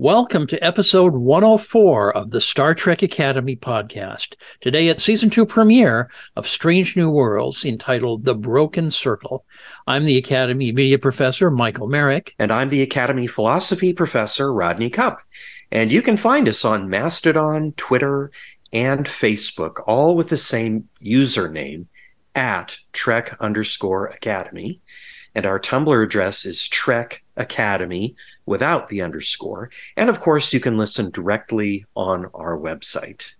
Welcome to episode 104 of the Star Trek Academy podcast. Today at season 2 premiere of Strange New Worlds, entitled The Broken Circle. I'm the Academy Media Professor, Michael Merrick. And I'm the Academy Philosophy Professor, Rodney Kupp. And you can find us on Mastodon, Twitter, and Facebook, all with the same username, at Trek_Academy. And our Tumblr address is Trek Academy without the underscore. And of course, you can listen directly on our website.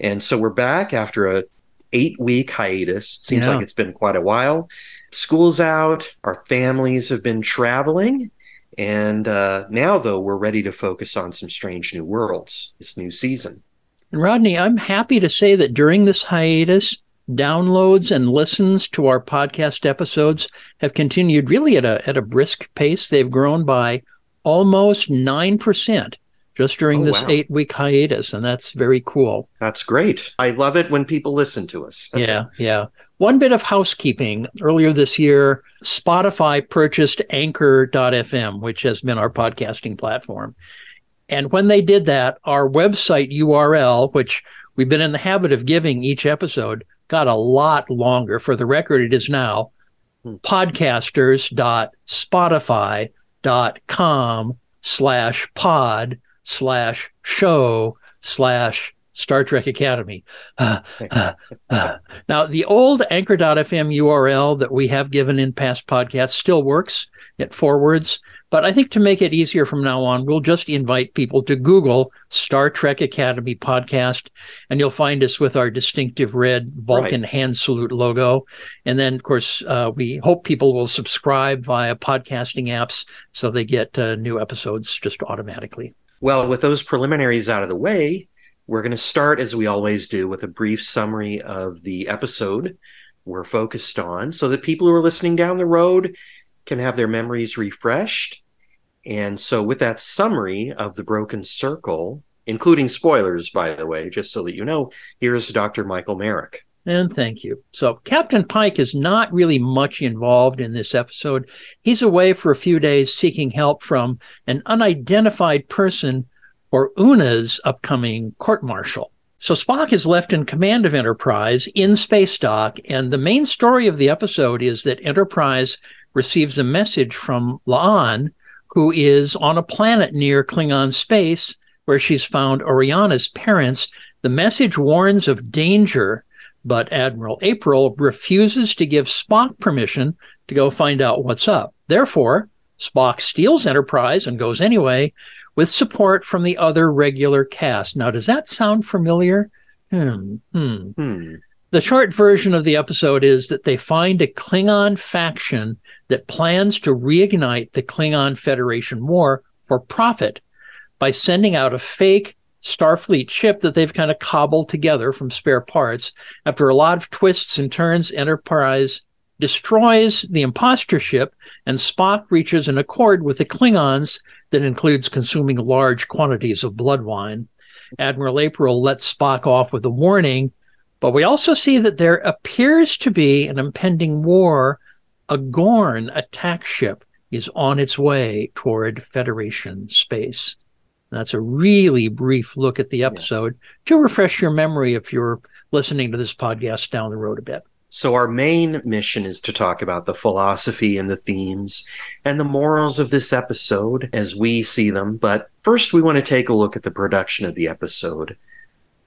And so we're back after a 8-week hiatus. It seems like it's been quite a while. School's out. Our families have been traveling. And now, though, we're ready to focus on some Strange New Worlds this new season. And Rodney, I'm happy to say that during this hiatus, downloads and listens to our podcast episodes have continued really at a brisk pace. They've grown by almost 9% just during this 8-week hiatus, and that's very cool. That's great. I love it when people listen to us. Yeah. One bit of housekeeping. Earlier this year, Spotify purchased Anchor.fm, which has been our podcasting platform. And when they did that, our website URL, which we've been in the habit of giving each episode, got a lot longer. For the record, it is now podcasters.spotify.com/pod/show/Star Trek Academy. Now, the old Anchor.fm URL that we have given in past podcasts still works. It forwards. But I think to make it easier from now on, we'll just invite people to Google Star Trek Academy podcast, and you'll find us with our distinctive red Vulcan hand salute logo. And then, of course, we hope people will subscribe via podcasting apps so they get new episodes just automatically. Well, with those preliminaries out of the way, we're going to start, as we always do, with a brief summary of the episode we're focused on so that people who are listening down the road can have their memories refreshed. And so with that summary of The Broken Circle, including spoilers, by the way, just so that you know, here's Dr. Michael Merrick. And thank you. So Captain Pike is not really much involved in this episode. He's away for a few days seeking help from an unidentified person for Una's upcoming court-martial. So Spock is left in command of Enterprise in space dock, and the main story of the episode is that Enterprise receives a message from La'an, who is on a planet near Klingon space where she's found Oriana's parents. The message warns of danger, but Admiral April refuses to give Spock permission to go find out what's up. Therefore, Spock steals Enterprise and goes anyway, with support from the other regular cast. Now, does that sound familiar? The short version of the episode is that they find a Klingon faction that plans to reignite the Klingon Federation war for profit by sending out a fake Starfleet ship that they've kind of cobbled together from spare parts. After a lot of twists and turns, Enterprise destroys the imposter ship, and Spock reaches an accord with the Klingons that includes consuming large quantities of blood wine. Admiral April lets Spock off with a warning, but we also see that there appears to be an impending war. A Gorn attack ship is on its way toward Federation space. That's a really brief look at the episode to refresh your memory if you're listening to this podcast down the road a bit. So our main mission is to talk about the philosophy and the themes and the morals of this episode as we see them. But first, we want to take a look at the production of the episode,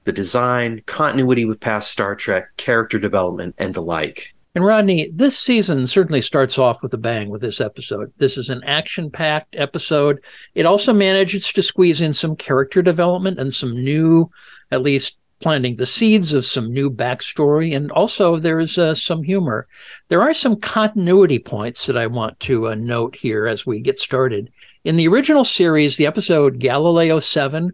the design, continuity with past Star Trek, character development, and the like. And Rodney, this season certainly starts off with a bang with this episode. This is an action-packed episode. It also manages to squeeze in some character development and some new, at least planting the seeds of some new backstory. And also there is some humor. There are some continuity points that I want to note here as we get started. In the original series, the episode Galileo 7,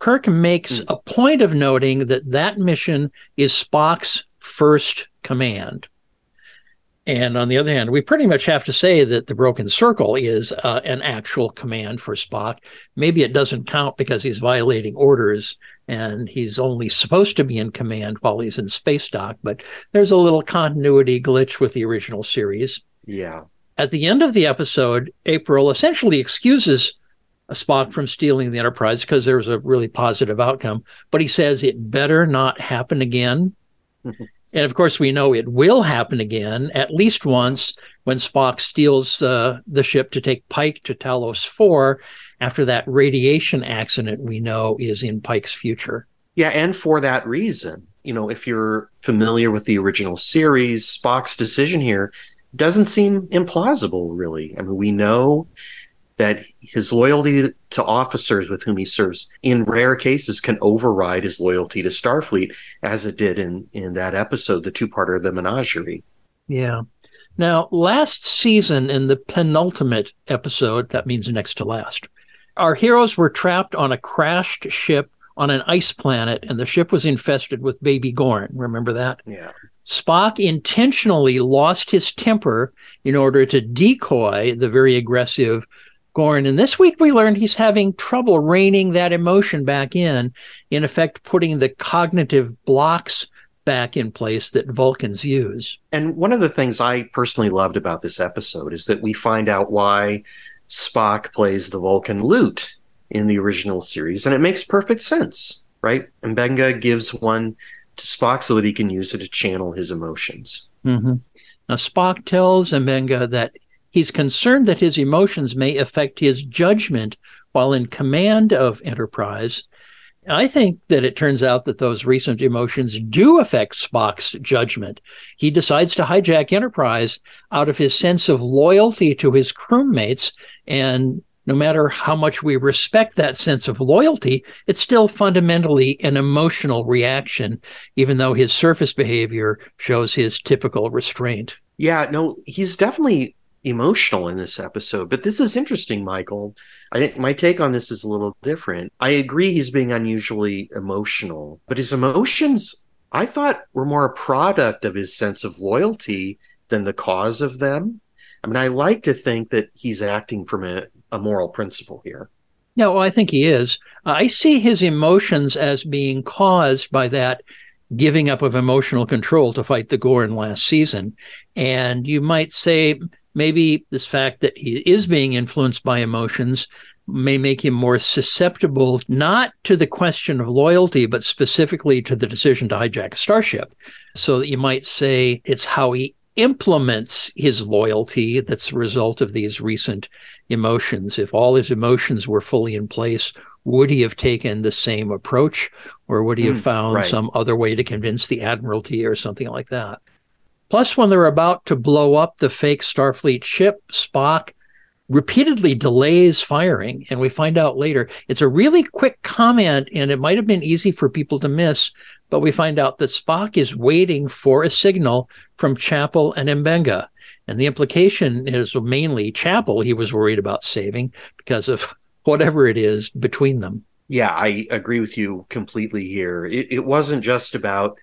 Kirk makes a point of noting that mission is Spock's first command. And on the other hand, we pretty much have to say that the Broken Circle is an actual command for Spock. Maybe it doesn't count because he's violating orders and he's only supposed to be in command while he's in space dock. But there's a little continuity glitch with the original series. Yeah. At the end of the episode, April essentially excuses Spock from stealing the Enterprise because there was a really positive outcome. But he says it better not happen again. Mm-hmm. And of course, we know it will happen again at least once when Spock steals the ship to take Pike to Talos IV after that radiation accident we know is in Pike's future. Yeah, and for that reason, you know, if you're familiar with the original series, Spock's decision here doesn't seem implausible, really. I mean, we know that his loyalty to officers with whom he serves in rare cases can override his loyalty to Starfleet, as it did in that episode, the two-parter of the Menagerie. Yeah. Now, last season in the penultimate episode, that means next to last, our heroes were trapped on a crashed ship on an ice planet, and the ship was infested with baby Gorn. Remember that? Yeah. Spock intentionally lost his temper in order to decoy the very aggressive Gorn. And this week we learned he's having trouble reining that emotion back in effect putting the cognitive blocks back in place that Vulcans use. And one of the things I personally loved about this episode is that we find out why Spock plays the Vulcan lute in the original series, and it makes perfect sense, right? And Mbenga gives one to Spock so that he can use it to channel his emotions. Mm-hmm. Now, Spock tells Mbenga that he's concerned that his emotions may affect his judgment while in command of Enterprise. I think that it turns out that those recent emotions do affect Spock's judgment. He decides to hijack Enterprise out of his sense of loyalty to his crewmates, and no matter how much we respect that sense of loyalty, it's still fundamentally an emotional reaction, even though his surface behavior shows his typical restraint. Yeah, no, he's definitely emotional in this episode, but this is interesting, Michael. I think my take on this is a little different. I agree he's being unusually emotional, but his emotions, I thought, were more a product of his sense of loyalty than the cause of them. I mean, I like to think that he's acting from a moral principle here. No, I think he is. I see his emotions as being caused by that giving up of emotional control to fight the Gorn last season. And you might say maybe this fact that he is being influenced by emotions may make him more susceptible, not to the question of loyalty, but specifically to the decision to hijack a starship. So that you might say it's how he implements his loyalty that's the result of these recent emotions. If all his emotions were fully in place, would he have taken the same approach, or would he have found some other way to convince the Admiralty or something like that? Plus, when they're about to blow up the fake Starfleet ship, Spock repeatedly delays firing, and we find out later it's a really quick comment, and it might have been easy for people to miss, but we find out that Spock is waiting for a signal from Chapel and Mbenga. And the implication is mainly Chapel he was worried about saving because of whatever it is between them. Yeah, I agree with you completely here. It wasn't just about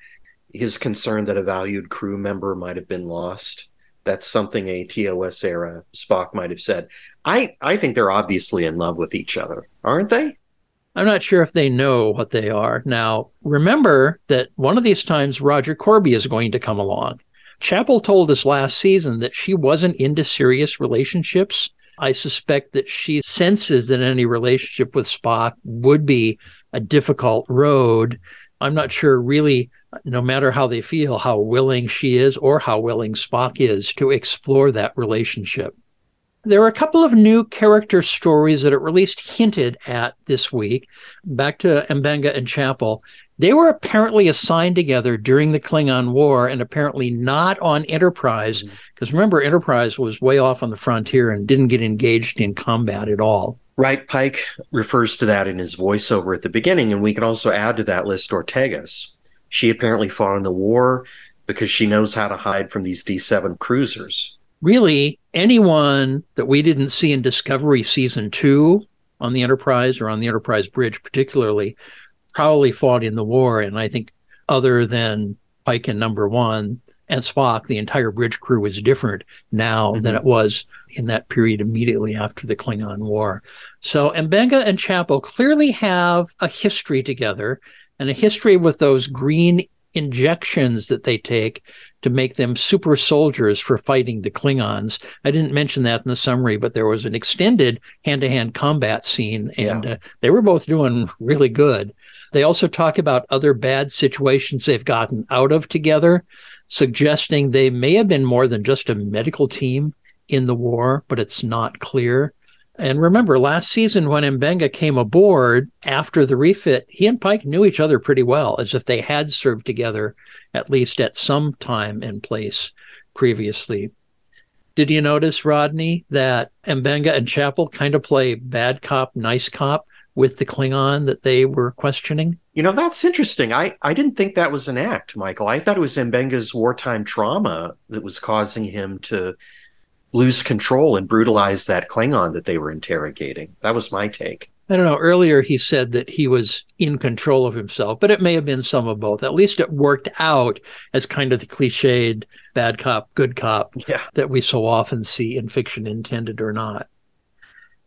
his concern that a valued crew member might have been lost. That's something a TOS era Spock might have said. I think they're obviously in love with each other, aren't they? I'm not sure if they know what they are. Now, remember that one of these times Roger Corby is going to come along. Chapel told us last season that she wasn't into serious relationships. I suspect that she senses that any relationship with Spock would be a difficult road. I'm not sure really, no matter how they feel, how willing she is or how willing Spock is to explore that relationship. There were a couple of new character stories that it at least hinted at this week. Back to Mbenga and Chapel. They were apparently assigned together during the Klingon War and apparently not on Enterprise, because remember, Enterprise was way off on the frontier and didn't get engaged in combat at all. Right. Pike refers to that in his voiceover at the beginning, and we can also add to that list Ortega's. She apparently fought in the war because she knows how to hide from these D7 cruisers. Really, anyone that we didn't see in Discovery Season 2 on the Enterprise or on the Enterprise Bridge particularly probably fought in the war. And I think other than Pike and Number One and Spock, the entire bridge crew is different now than it was in that period immediately after the Klingon War. So Mbenga and Chapel clearly have a history together, and a history with those green injections that they take to make them super soldiers for fighting the Klingons. I didn't mention that in the summary, but there was an extended hand-to-hand combat scene, and they were both doing really good. They also talk about other bad situations they've gotten out of together, suggesting they may have been more than just a medical team in the war, but it's not clear. And remember, last season when Mbenga came aboard after the refit, he and Pike knew each other pretty well, as if they had served together at least at some time and place previously. Did you notice, Rodney, that Mbenga and Chapel kind of play bad cop, nice cop with the Klingon that they were questioning? You know, that's interesting. I didn't think that was an act, Michael. I thought it was Mbenga's wartime trauma that was causing him to lose control and brutalize that Klingon that they were interrogating. That was my take. I don't know. Earlier he said that he was in control of himself, but it may have been some of both. At least it worked out as kind of the cliched bad cop, good cop that we so often see in fiction, intended or not.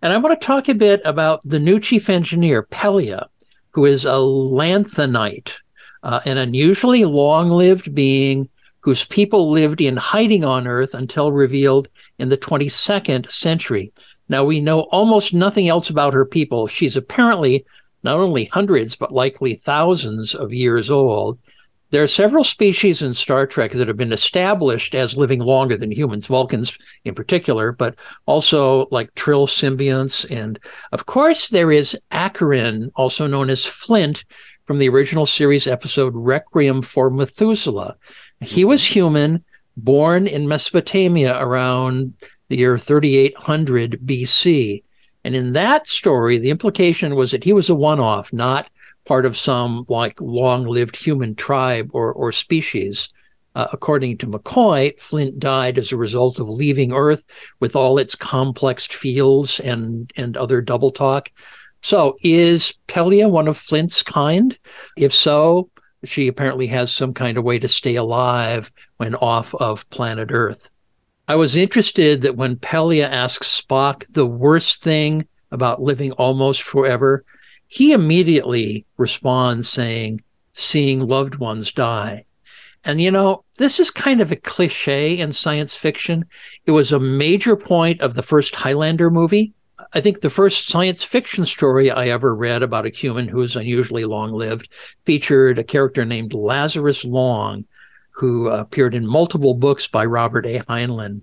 And I want to talk a bit about the new chief engineer, Pellia, who is a Lanthanite, an unusually long-lived being whose people lived in hiding on Earth until revealed in the 22nd century. Now, we know almost nothing else about her people. She's apparently not only hundreds, but likely thousands of years old. There are several species in Star Trek that have been established as living longer than humans, Vulcans in particular, but also like Trill symbionts. And of course, there is Acheron, also known as Flint, from the original series episode Requiem for Methuselah. He was human, born in Mesopotamia around the year 3800 BC. And in that story, the implication was that he was a one-off, not part of some like long-lived human tribe or species. According to McCoy, Flint died as a result of leaving Earth with all its complex fields and other double talk. So is Pellia one of Flint's kind? If so, she apparently has some kind of way to stay alive when off of planet Earth. I was interested that when Pellia asks Spock the worst thing about living almost forever, he immediately responds saying, seeing loved ones die. And, you know, this is kind of a cliche in science fiction. It was a major point of the first Highlander movie. I think the first science fiction story I ever read about a human who is unusually long-lived featured a character named Lazarus Long, who appeared in multiple books by Robert A. Heinlein.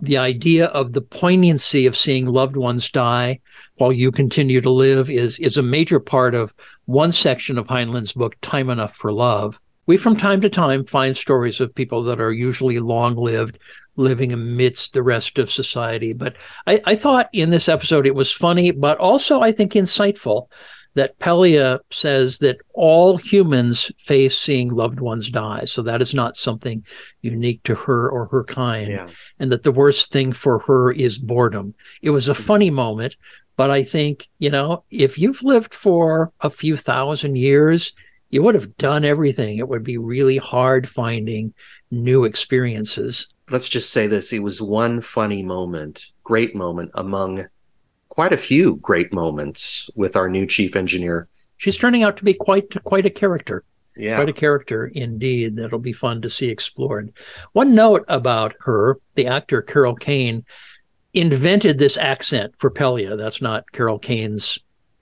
The idea of the poignancy of seeing loved ones die while you continue to live is a major part of one section of Heinlein's book, Time Enough for Love. We, from time to time, find stories of people that are usually long-lived, living amidst the rest of society. But I thought in this episode it was funny, but also I think insightful, that Pellia says that all humans face seeing loved ones die. So that is not something unique to her or her kind, and that the worst thing for her is boredom. It was a funny moment, but I think, you know, if you've lived for a few thousand years, you would have done everything. It would be really hard finding new experiences. Let's just say this. It was one funny moment, great moment among quite a few great moments with our new chief engineer. She's turning out to be quite a character. Yeah. Quite a character indeed. That'll be fun to see explored. One note about her, the actor Carol Kane invented this accent for Pellia. That's not Carol Kane's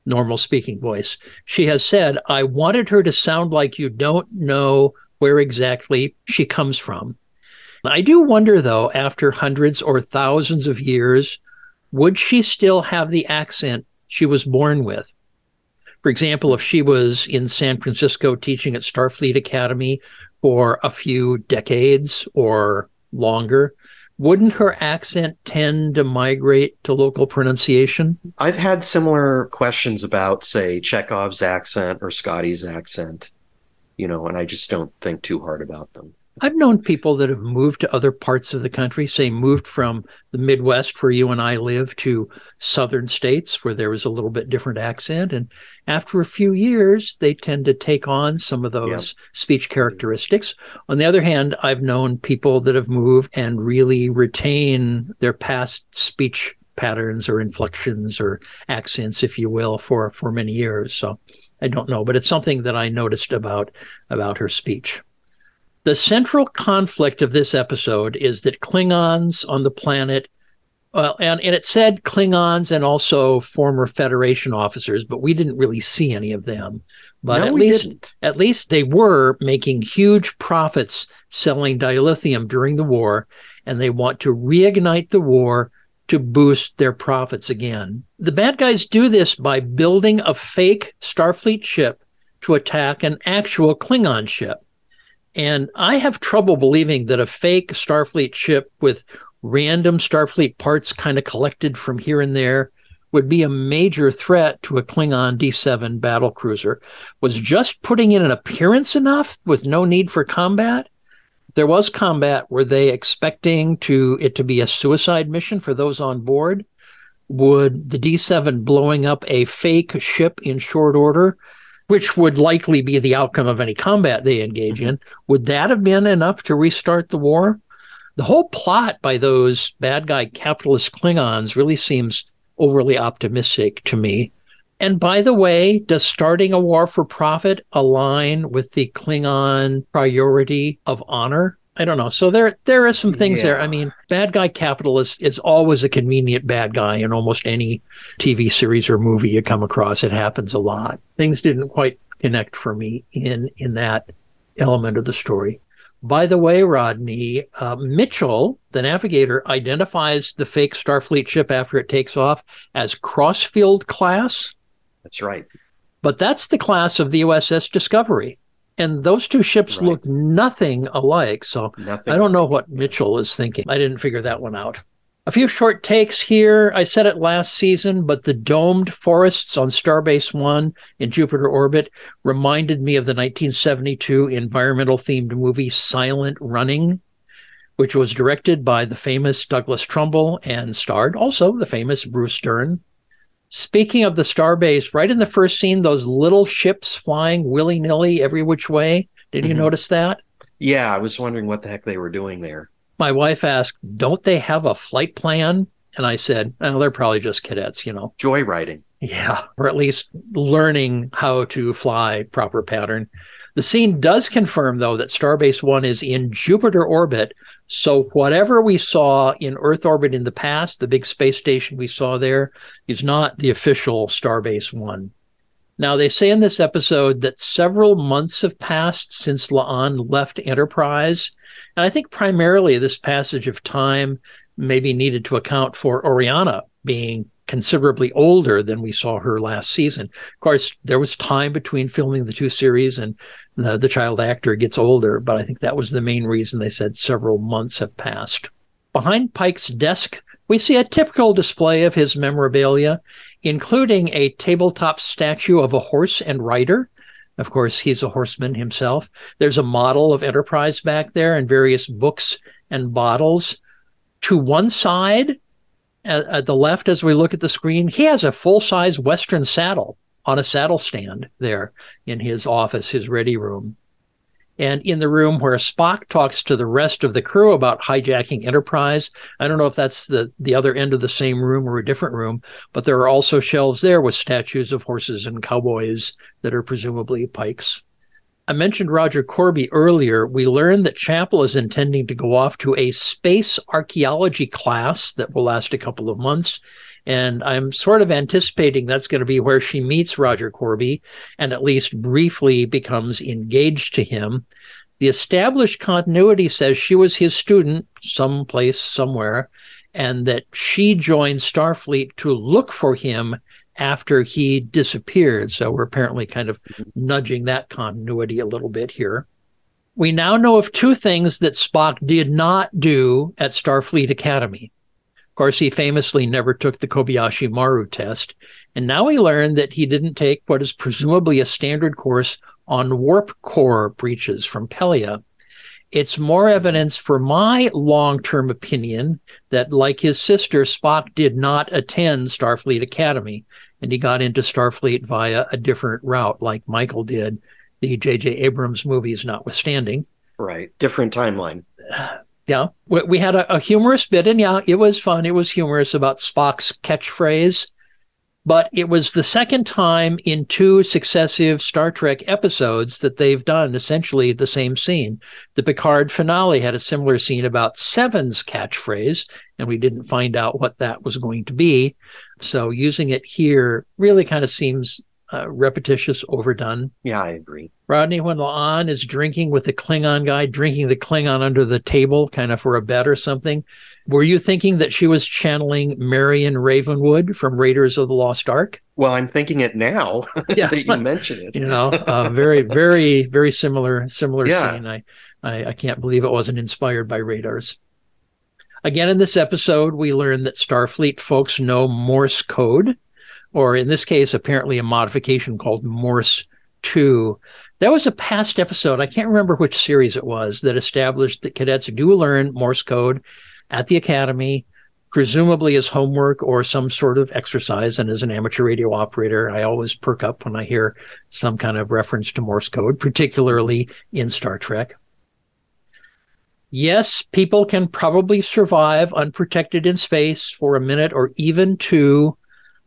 normal speaking voice. She has said, I wanted her to sound like you don't know where exactly she comes from. I do wonder, though, after hundreds or thousands of years, would she still have the accent she was born with? For example, if she was in San Francisco teaching at Starfleet Academy for a few decades or longer, wouldn't her accent tend to migrate to local pronunciation? I've had similar questions about, say, Chekhov's accent or Scotty's accent, you know, and I just don't think too hard about them. I've known people that have moved to other parts of the country, say moved from the Midwest where you and I live to southern states where there was a little bit different accent. And after a few years, they tend to take on some of those speech characteristics. On the other hand, I've known people that have moved and really retain their past speech patterns or inflections or accents, if you will, for many years. So I don't know, but it's something that I noticed about her speech. The central conflict of this episode is that Klingons on the planet, and it said Klingons and also former Federation officers, but we didn't really see any of them. But at least they were making huge profits selling dilithium during the war, and they want to reignite the war to boost their profits again. The bad guys do this by building a fake Starfleet ship to attack an actual Klingon ship. And I have trouble believing that a fake Starfleet ship with random Starfleet parts kind of collected from here and there would be a major threat to a Klingon D7 battlecruiser. Was just putting in an appearance enough with no need for combat? If there was combat, were they expecting it to be a suicide mission for those on board? Would the D7 blowing up a fake ship in short order, which would likely be the outcome of any combat they engage in, would that have been enough to restart the war? The whole plot by those bad guy capitalist Klingons really seems overly optimistic to me. And by the way, does starting a war for profit align with the Klingon priority of honor? I don't know. So there are some things there. I mean, bad guy capitalist is always a convenient bad guy in almost any TV series or movie you come across. It happens a lot. Things didn't quite connect for me in that element of the story. By the way, Rodney, Mitchell, the navigator, identifies the fake Starfleet ship after it takes off as Crossfield class. That's right. But that's the class of the USS Discovery. And those two ships look nothing alike, so nothing. I don't know what Mitchell is thinking. I didn't figure that one out. A few short takes here. I said it last season, but the domed forests on Starbase One in Jupiter orbit reminded me of the 1972 environmental-themed movie Silent Running, which was directed by the famous Douglas Trumbull and starred also the famous Bruce Dern. Speaking of the Starbase, right in the first scene, those little ships flying willy-nilly every which way. Did you notice that? Yeah, I was wondering what the heck they were doing there. My wife asked, don't they have a flight plan? And I said, oh, they're probably just cadets, you know. Joyriding. Yeah, or at least learning how to fly proper pattern. The scene does confirm, though, that Starbase One is in Jupiter orbit. So whatever we saw in Earth orbit in the past, the big space station we saw there, is not the official Starbase One. Now, they say in this episode that several months have passed since La'an left Enterprise. And I think primarily this passage of time may be needed to account for Oriana being considerably older than we saw her last season. Of course, there was time between filming the two series and the child actor gets older, but I think that was the main reason they said several months have passed. Behind Pike's desk, we see a typical display of his memorabilia, including a tabletop statue of a horse and rider. Of course, he's a horseman himself. There's a model of Enterprise back there and various books and bottles. To one side, at the left, as we look at the screen, he has a full-size Western saddle on a saddle stand there in his office, his ready room. And in the room where Spock talks to the rest of the crew about hijacking Enterprise, I don't know if that's the other end of the same room or a different room, but there are also shelves there with statues of horses and cowboys that are presumably Pike's. I mentioned Roger Corby earlier. We learned that Chapel is intending to go off to a space archaeology class that will last a couple of months. And I'm sort of anticipating that's going to be where she meets Roger Corby and at least briefly becomes engaged to him. The established continuity says she was his student someplace, somewhere, and that she joined Starfleet to look for him after he disappeared. So we're apparently kind of nudging that continuity a little bit here. We now know of two things that Spock did not do at Starfleet Academy. Of course, he famously never took the Kobayashi Maru test. And now we learn that he didn't take what is presumably a standard course on warp core breaches from Pellia. It's more evidence for my long-term opinion that, like his sister, Spock did not attend Starfleet Academy. And he got into Starfleet via a different route, like Michael did, the J.J. Abrams movies notwithstanding. Right. Different timeline. Yeah. We had a humorous bit, and yeah, it was fun. It was humorous about Spock's catchphrase, But it was the second time in two successive Star Trek episodes that they've done essentially the same scene. The Picard finale had a similar scene about Seven's catchphrase, and we didn't find out what that was going to be. So using it here really kind of seems repetitious, overdone. Yeah, I agree. Rodney, when La'an is drinking with the Klingon guy, drinking the Klingon under the table, kind of for a bet or something, were you thinking that she was channeling Marion Ravenwood from Raiders of the Lost Ark? Well, I'm thinking it now that you mention it. You know, very, very, very similar scene. I can't believe it wasn't inspired by Raiders. Again, in this episode, we learn that Starfleet folks know Morse code, or in this case, apparently a modification called Morse 2. That was a past episode, I can't remember which series it was, that established that cadets do learn Morse code at the academy, presumably as homework or some sort of exercise. And as an amateur radio operator, I always perk up when I hear some kind of reference to Morse code, particularly in Star Trek. Yes, people can probably survive unprotected in space for a minute or even two.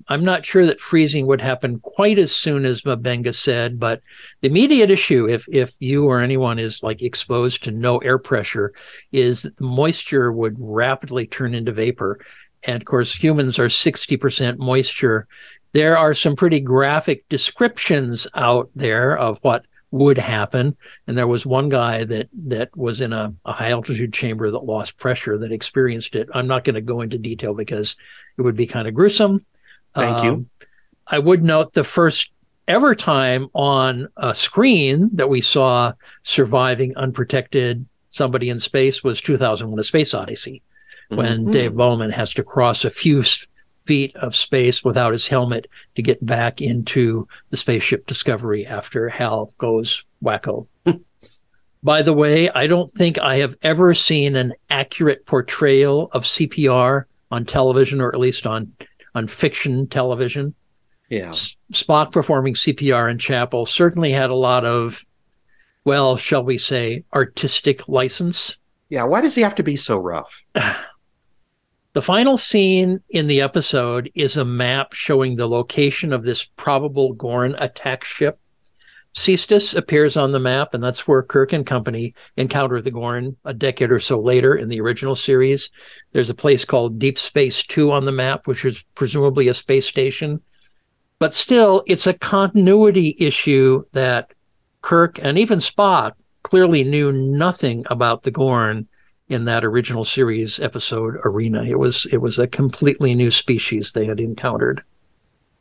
I'm not sure that freezing would happen quite as soon as Mbenga said, but the immediate issue, if you or anyone is like exposed to no air pressure, is that the moisture would rapidly turn into vapor. And of course, humans are 60% moisture. There are some pretty graphic descriptions out there of what would happen. And there was one guy that was in a high altitude chamber that lost pressure, that experienced it. I'm not going to go into detail because it would be kind of gruesome. Thank you. I would note the first ever time on a screen that we saw surviving unprotected somebody in space was 2001: A Space Odyssey, when Dave Bowman has to cross a few feet of space without his helmet to get back into the spaceship Discovery after Hal goes wacko. By the way, I don't think I have ever seen an accurate portrayal of CPR on television, or at least on fiction television. Yeah. Spock performing CPR in Chapel certainly had a lot of, well, shall we say, artistic license. Yeah, why does he have to be so rough? The final scene in the episode is a map showing the location of this probable Gorn attack ship. Cestus appears on the map, and that's where Kirk and company encounter the Gorn a decade or so later in the original series. There's a place called Deep Space 2 on the map, which is presumably a space station. But still, it's a continuity issue that Kirk and even Spock clearly knew nothing about the Gorn in that original series episode, Arena. It was a completely new species they had encountered.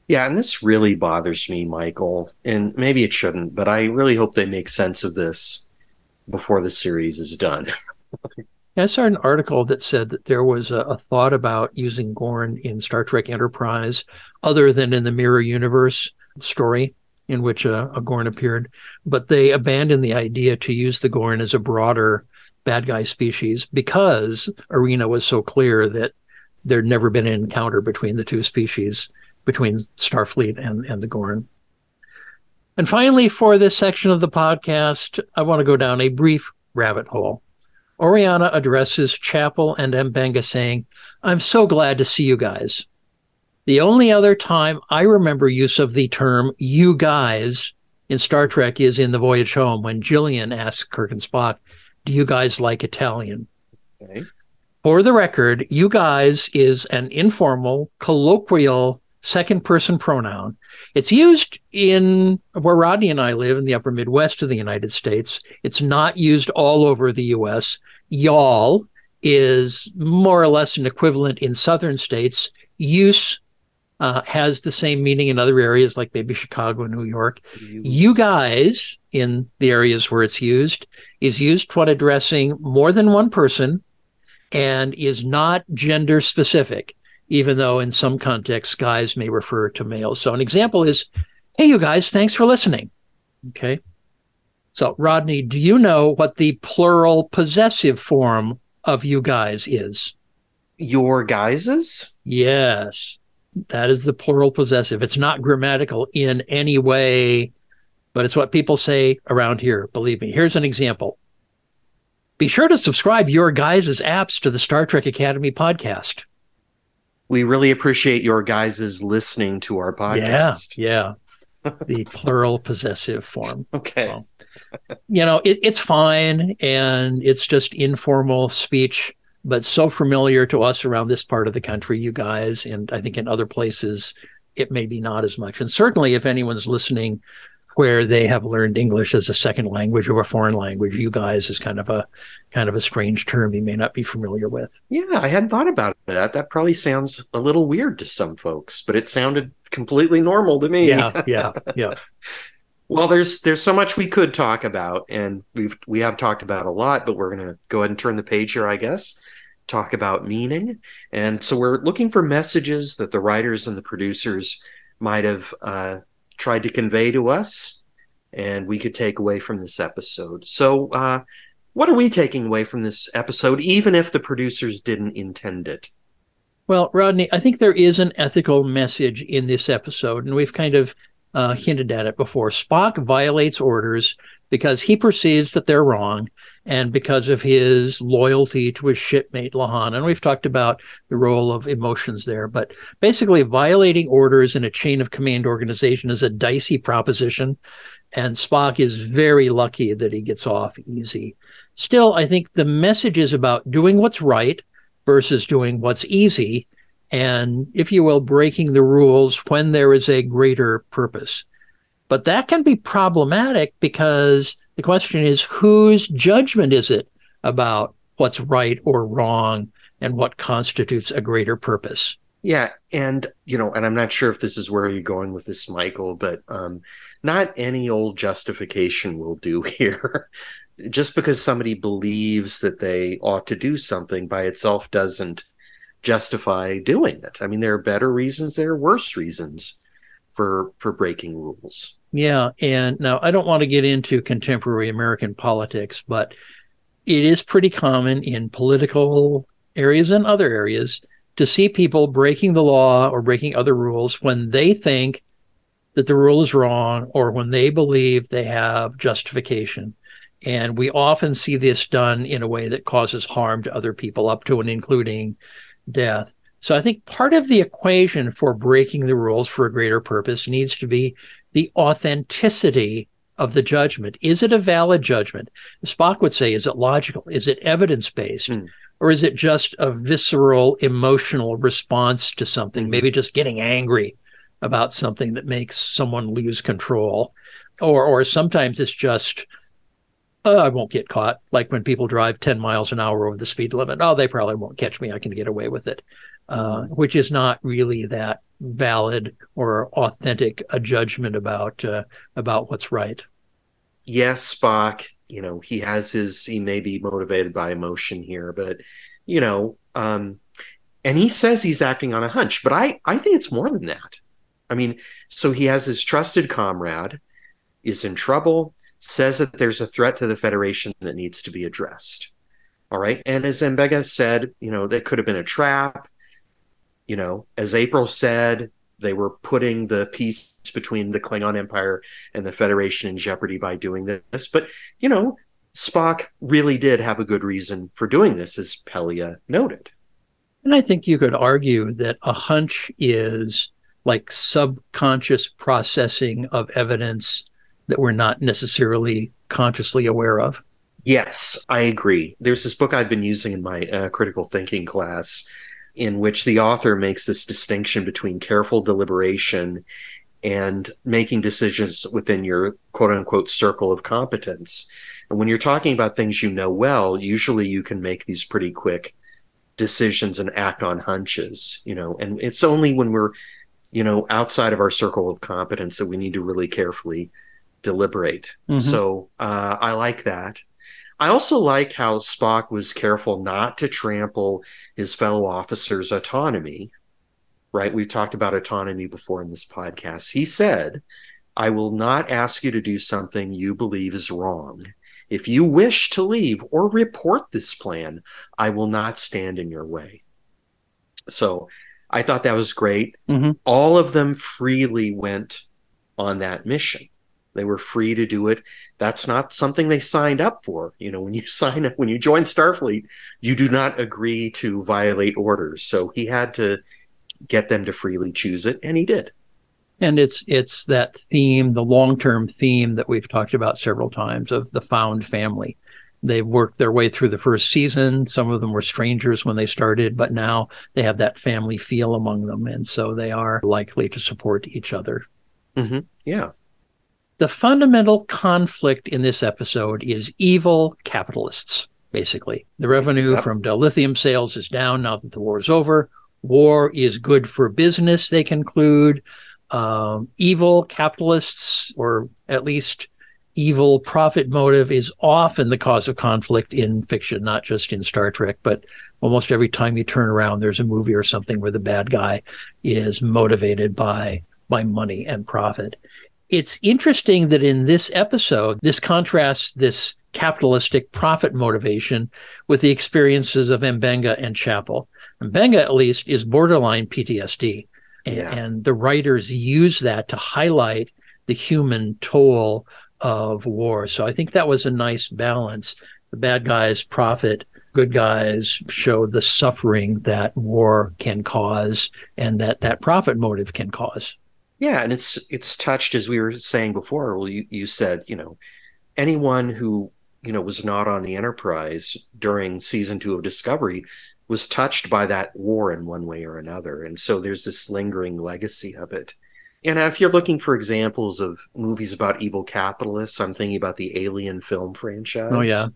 Yeah, and this really bothers me, Michael, and maybe it shouldn't, but I really hope they make sense of this before the series is done. I saw an article that said that there was a thought about using Gorn in Star Trek Enterprise, other than in the Mirror Universe story in which a Gorn appeared, but they abandoned the idea to use the Gorn as a broader bad guy species because Arena was so clear that there'd never been an encounter between the two species, between Starfleet and the Gorn. And finally, for this section of the podcast, I want to go down a brief rabbit hole. Oriana addresses Chapel and Mbenga saying, "I'm so glad to see you guys." The only other time I remember use of the term "you guys" in Star Trek is in The Voyage Home, when Jillian asks Kirk and Spock, "Do you guys like Italian?" Okay. For the record, "you guys" is an informal, colloquial second-person pronoun. It's used in where Rodney and I live, in the upper Midwest of the United States. It's not used all over the U.S. Y'all is more or less an equivalent in southern states. Use has the same meaning in other areas, like maybe Chicago and New York. Use. "You guys," in the areas where it's used, is used when addressing more than one person and is not gender-specific, even though in some contexts, guys may refer to males. So an example is, "Hey, you guys, thanks for listening." Okay. So, Rodney, do you know what the plural possessive form of "you guys" is? Your guys's? Yes. That is the plural possessive. It's not grammatical in any way, but it's what people say around here. Believe me. Here's an example. "Be sure to subscribe your guys's apps to the Star Trek Academy podcast." We really appreciate your guys' listening to our podcast. Yeah. The plural possessive form. Okay. So, you know, it's fine, and it's just informal speech, but so familiar to us around this part of the country, you guys, and I think in other places, it may be not as much. And certainly if anyone's listening where they have learned English as a second language or a foreign language, you guys is kind of a strange term you may not be familiar with. Yeah, I hadn't thought about that. That probably sounds a little weird to some folks, but it sounded completely normal to me. Yeah. Well, there's so much we could talk about, and we have talked about a lot, but we're going to go ahead and turn the page here, I guess. Talk about meaning. And so we're looking for messages that the writers and the producers might have tried to convey to us, and we could take away from this episode. So what are we taking away from this episode, even if the producers didn't intend it? Well, Rodney, I think there is an ethical message in this episode, and we've kind of hinted at it before. Spock violates orders because he perceives that they're wrong, and because of his loyalty to his shipmate La'an. And we've talked about the role of emotions there, but basically violating orders in a chain of command organization is a dicey proposition, and Spock is very lucky that he gets off easy. Still, I think the message is about doing what's right versus doing what's easy, and, if you will, breaking the rules when there is a greater purpose. But that can be problematic because the question is, whose judgment is it about what's right or wrong and what constitutes a greater purpose? Yeah. And, you know, and I'm not sure if this is where you're going with this, Michael, but not any old justification will do here. Just because somebody believes that they ought to do something by itself doesn't justify doing it. I mean, there are better reasons, there are worse reasons for breaking rules. Yeah, and now I don't want to get into contemporary American politics, but it is pretty common in political areas and other areas to see people breaking the law or breaking other rules when they think that the rule is wrong or when they believe they have justification. And we often see this done in a way that causes harm to other people, up to and including death. So I think part of the equation for breaking the rules for a greater purpose needs to be the authenticity of the judgment. Is it a valid judgment? Spock would say, is it logical? Is it evidence-based? Or is it just a visceral, emotional response to something? Maybe just getting angry about something that makes someone lose control. Or sometimes it's just, oh, I won't get caught. Like when people drive 10 miles an hour over the speed limit. Oh, they probably won't catch me. I can get away with it. Which is not really that valid or authentic a judgment about what's right. Yes, Spock, you know, he may be motivated by emotion here, but, you know, and he says he's acting on a hunch, but I think it's more than that. I mean, so he has his trusted comrade, is in trouble, says that there's a threat to the Federation that needs to be addressed. All right. And as Mbenga said, you know, that could have been a trap. You know, as April said, they were putting the peace between the Klingon Empire and the Federation in jeopardy by doing this. But, you know, Spock really did have a good reason for doing this, as Pellia noted. And I think you could argue that a hunch is like subconscious processing of evidence that we're not necessarily consciously aware of. Yes, I agree. There's this book I've been using in my critical thinking class, in which the author makes this distinction between careful deliberation and making decisions within your quote-unquote circle of competence. And when you're talking about things you know well, usually you can make these pretty quick decisions and act on hunches, you know, and it's only when we're, you know, outside of our circle of competence that we need to really carefully deliberate. So I like that. I also like how Spock was careful not to trample his fellow officers' autonomy, right? We've talked about autonomy before in this podcast. He said, I will not ask you to do something you believe is wrong. If you wish to leave or report this plan, I will not stand in your way. So I thought that was great. All of them freely went on that mission. They were free to do it. That's not something they signed up for. You know, when you sign up, when you join Starfleet, you do not agree to violate orders. So he had to get them to freely choose it, and he did. And it's that theme, the long-term theme that we've talked about several times of the found family. They've worked their way through the first season. Some of them were strangers when they started, but now they have that family feel among them, and so they are likely to support each other. Mm-hmm. Yeah. The fundamental conflict in this episode is evil capitalists, basically. The revenue from dilithium sales is down now that the war is over. War is good for business, they conclude. Evil capitalists, or at least evil profit motive, is often the cause of conflict in fiction, not just in Star Trek, but almost every time you turn around, there's a movie or something where the bad guy is motivated by money and profit. It's interesting that in this episode, this contrasts this capitalistic profit motivation with the experiences of Mbenga and Chapel. Mbenga, at least, is borderline PTSD. And the writers use that to highlight the human toll of war. So I think that was a nice balance. The bad guys profit, good guys show the suffering that war can cause and that profit motive can cause. Yeah, and it's touched, as we were saying before. Well, you said, anyone who, was not on the Enterprise during season 2 of Discovery was touched by that war in one way or another. And so there's this lingering legacy of it. And if you're looking for examples of movies about evil capitalists, I'm thinking about the Alien film franchise. Oh, yeah.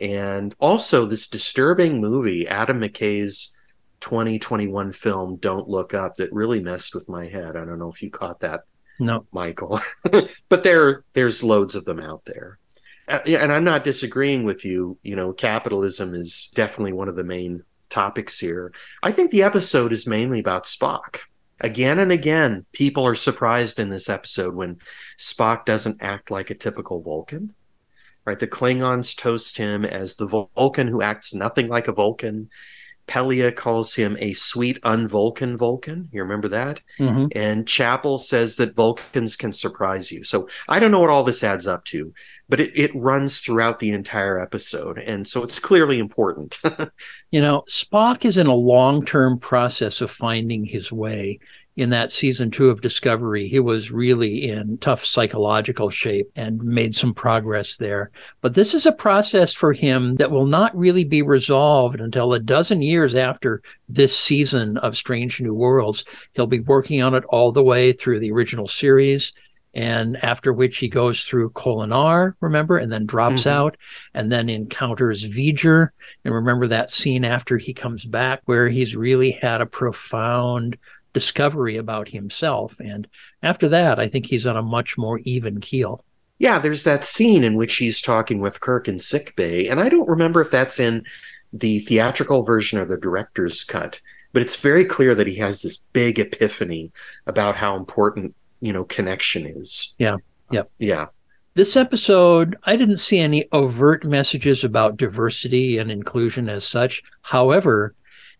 And also this disturbing movie, Adam McKay's 2021 film, Don't Look Up, that really messed with my head. I don't know if you caught that, no, Michael. But there's loads of them out there. And I'm not disagreeing with you. Capitalism is definitely one of the main topics here. I think the episode is mainly about Spock. Again and again, people are surprised in this episode when Spock doesn't act like a typical Vulcan, right? The Klingons toast him as the Vulcan who acts nothing like a Vulcan. Pellia calls him a sweet un-Vulcan Vulcan. You remember that? Mm-hmm. And Chapel says that Vulcans can surprise you. So I don't know what all this adds up to, but it runs throughout the entire episode. And so it's clearly important. Spock is in a long-term process of finding his way. In that season 2 of Discovery, he was really in tough psychological shape and made some progress there. But this is a process for him that will not really be resolved until a dozen years after this season of Strange New Worlds. He'll be working on it all the way through the original series, and after which he goes through Colon R, remember, and then drops out, and then encounters V'ger. And remember that scene after he comes back where he's really had a profound discovery about himself. And after that, I think he's on a much more even keel. Yeah, there's that scene in which he's talking with Kirk in sickbay, and I don't remember if that's in the theatrical version or the director's cut, but it's very clear that he has this big epiphany about how important, connection is. Yeah. This episode, I didn't see any overt messages about diversity and inclusion as such. However,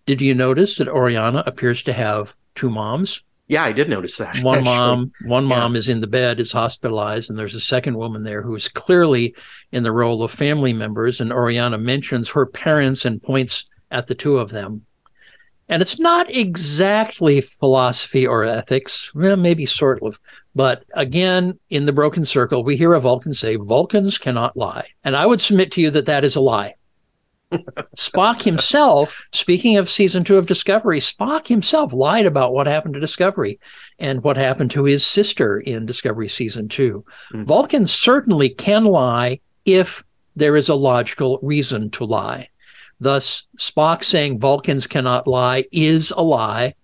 did you notice that Oriana appears to have two moms? Yeah, I did notice that. One mom is in the bed, is hospitalized, and there's a second woman there who is clearly in the role of family members, and Oriana mentions her parents and points at the two of them. And it's not exactly philosophy or ethics, well, maybe sort of, but again, in The Broken Circle, we hear a Vulcan say, Vulcans cannot lie. And I would submit to you that that is a lie. Spock himself, speaking of season 2 of Discovery, Spock himself lied about what happened to Discovery and what happened to his sister in Discovery season 2. Mm-hmm. Vulcans certainly can lie if there is a logical reason to lie. Thus, Spock saying Vulcans cannot lie is a lie.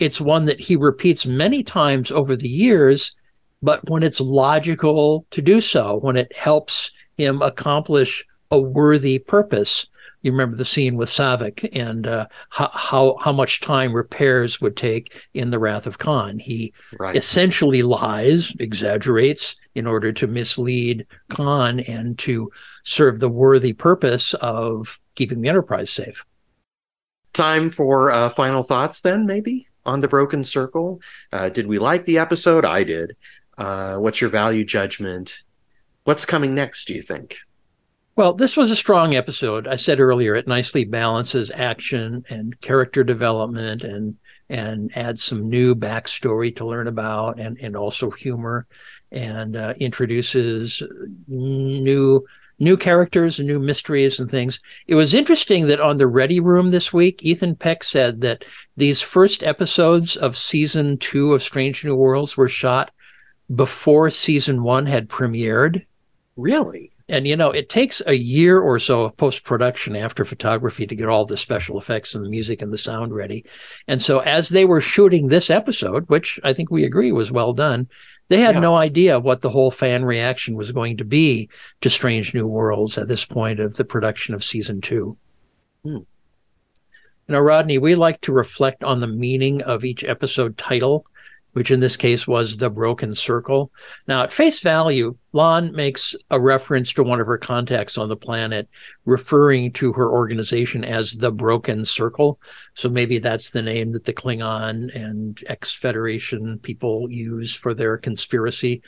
It's one that he repeats many times over the years, but when it's logical to do so, when it helps him accomplish a worthy purpose. You remember the scene with Savik and how much time repairs would take in The Wrath of Khan. He essentially lies, exaggerates in order to mislead Khan and to serve the worthy purpose of keeping the Enterprise safe. Time for final thoughts then, maybe, on The Broken Circle. Did we like the episode? I did. What's your value judgment? What's coming next, do you think? Well, this was a strong episode. I said earlier, it nicely balances action and character development and and add some new backstory to learn about, and also humor, and introduces new characters and new mysteries and things. It was interesting that on the Ready Room this week, Ethan Peck said that these first episodes of season 2 of Strange New Worlds were shot before season 1 had premiered. Really? And, you know, it takes a year or so of post-production after photography to get all the special effects and the music and the sound ready. And so as they were shooting this episode, which I think we agree was well done, they had no idea what the whole fan reaction was going to be to Strange New Worlds at this point of the production of season 2. Hmm. You know, Rodney, we like to reflect on the meaning of each episode title, which in this case was The Broken Circle. Now, at face value, La'an makes a reference to one of her contacts on the planet, referring to her organization as The Broken Circle. So maybe that's the name that the Klingon and ex-Federation people use for their conspiracy.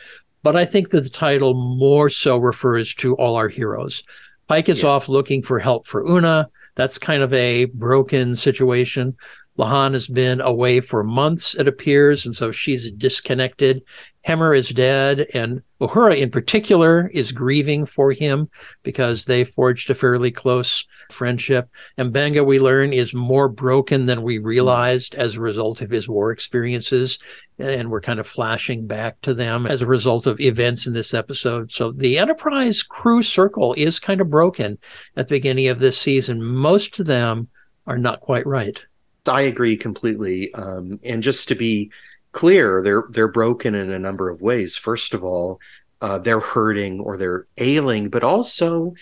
But I think that the title more so refers to all our heroes. Pike is off looking for help for Una. That's kind of a broken situation. La'an has been away for months, it appears, and so she's disconnected. Hemmer is dead, and Uhura in particular is grieving for him because they forged a fairly close friendship. And Mbenga, we learn, is more broken than we realized as a result of his war experiences, and we're kind of flashing back to them as a result of events in this episode. So the Enterprise crew circle is kind of broken at the beginning of this season. Most of them are not quite right. I agree completely. And just to be clear, they're broken in a number of ways. First of all, they're hurting or they're ailing, but also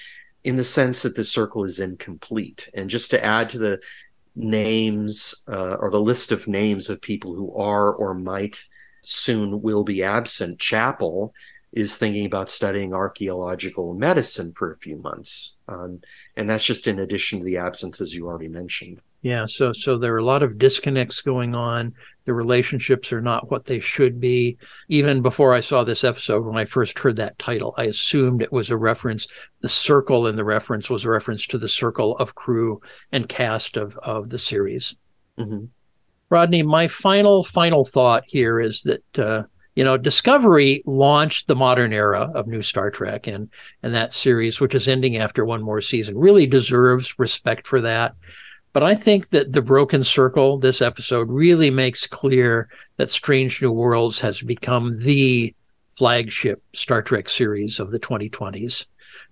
in the sense that the circle is incomplete. And just to add to the names or the list of names of people who are or might soon will be absent, Chapel is thinking about studying archaeological medicine for a few months. And that's just in addition to the absences you already mentioned. Yeah, so there are a lot of disconnects going on. The relationships are not what they should be. Even before I saw this episode, when I first heard that title, I assumed it was a reference. The circle in the reference was a reference to the circle of crew and cast of the series. Mm-hmm. Rodney, my final thought here is that you know, Discovery launched the modern era of new Star Trek, and that series, which is ending after one more season, really deserves respect for that. But I think that The Broken Circle, this episode, really makes clear that Strange New Worlds has become the flagship Star Trek series of the 2020s.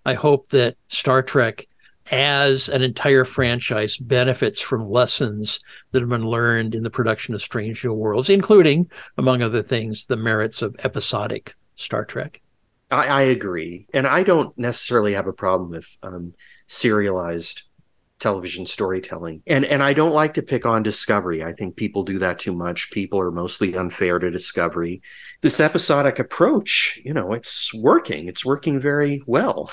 I hope that Star Trek as an entire franchise benefits from lessons that have been learned in the production of Strange New Worlds, including, among other things, the merits of episodic Star Trek. I agree. And I don't necessarily have a problem with serialized television storytelling. And I don't like to pick on Discovery. I think people do that too much. People are mostly unfair to Discovery. This episodic approach, you know, it's working. It's working very well.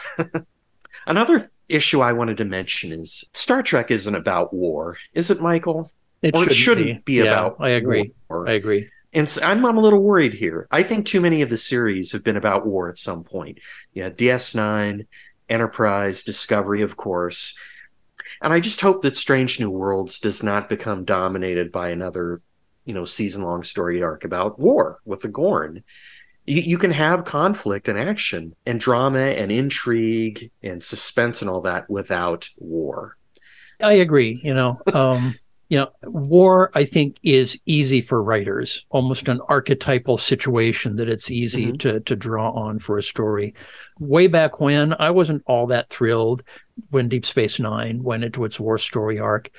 Another issue I wanted to mention is Star Trek isn't about war, is it, Michael? It shouldn't be about war. I agree. And so I'm a little worried here. I think too many of the series have been about war at some point. Yeah, DS9, Enterprise, Discovery, of course. And I just hope that Strange New Worlds does not become dominated by another, you know, season-long story arc about war with the Gorn. You can have conflict and action and drama and intrigue and suspense and all that without war. I agree. You know, you know, war, I think, is easy for writers, almost an archetypal situation that it's easy to draw on for a story. Way back when, I wasn't all that thrilled when Deep Space Nine went into its war story arc.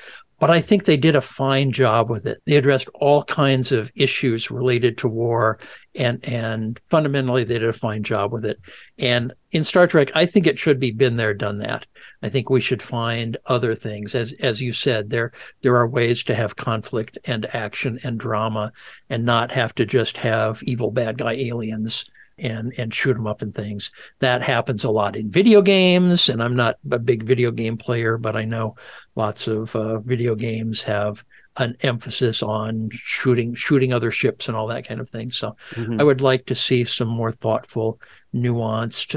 But I think they did a fine job with it. They addressed all kinds of issues related to war, and fundamentally they did a fine job with it. And in Star Trek, I think it should be been there, done that. I think we should find other things. As you said, there are ways to have conflict and action and drama and not have to just have evil bad guy aliens and shoot them up and things. That happens a lot in video games, and I'm not a big video game player, but I know lots of video games have an emphasis on shooting other ships and all that kind of thing. So I would like to see some more thoughtful, nuanced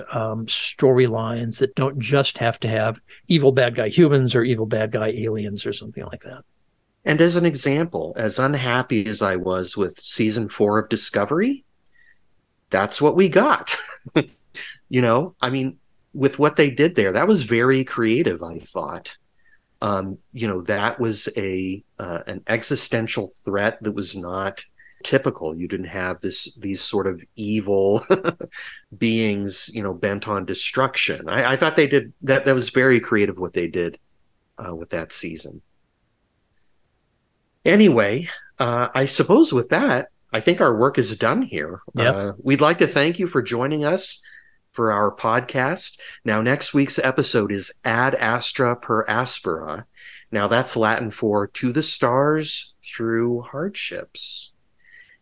storylines that don't just have to have evil bad guy humans or evil bad guy aliens or something like that. And as an example, as unhappy as I was with season 4 of Discovery, that's what we got. You know, I mean, with what they did there, that was very creative, I thought. You know, that was an existential threat that was not typical. You didn't have these sort of evil beings, you know, bent on destruction. I thought they did that. That was very creative what they did with that season. Anyway, I suppose with that, I think our work is done here. Yep. We'd like to thank you for joining us for our podcast. Now, next week's episode is Ad Astra Per Aspera. Now, that's Latin for to the stars through hardships.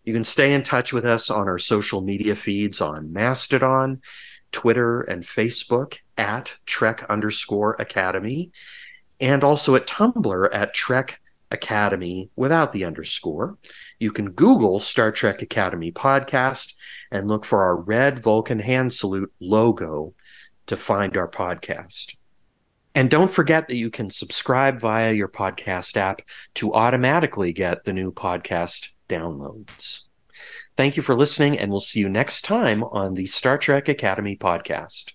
You can stay in touch with us on our social media feeds on Mastodon, Twitter, and Facebook at Trek_Academy, and also at Tumblr at Trek Academy without the underscore. You can Google Star Trek Academy podcast and look for our red Vulcan hand salute logo to find our podcast. And don't forget that you can subscribe via your podcast app to automatically get the new podcast downloads. Thank you for listening, and we'll see you next time on the Star Trek Academy podcast.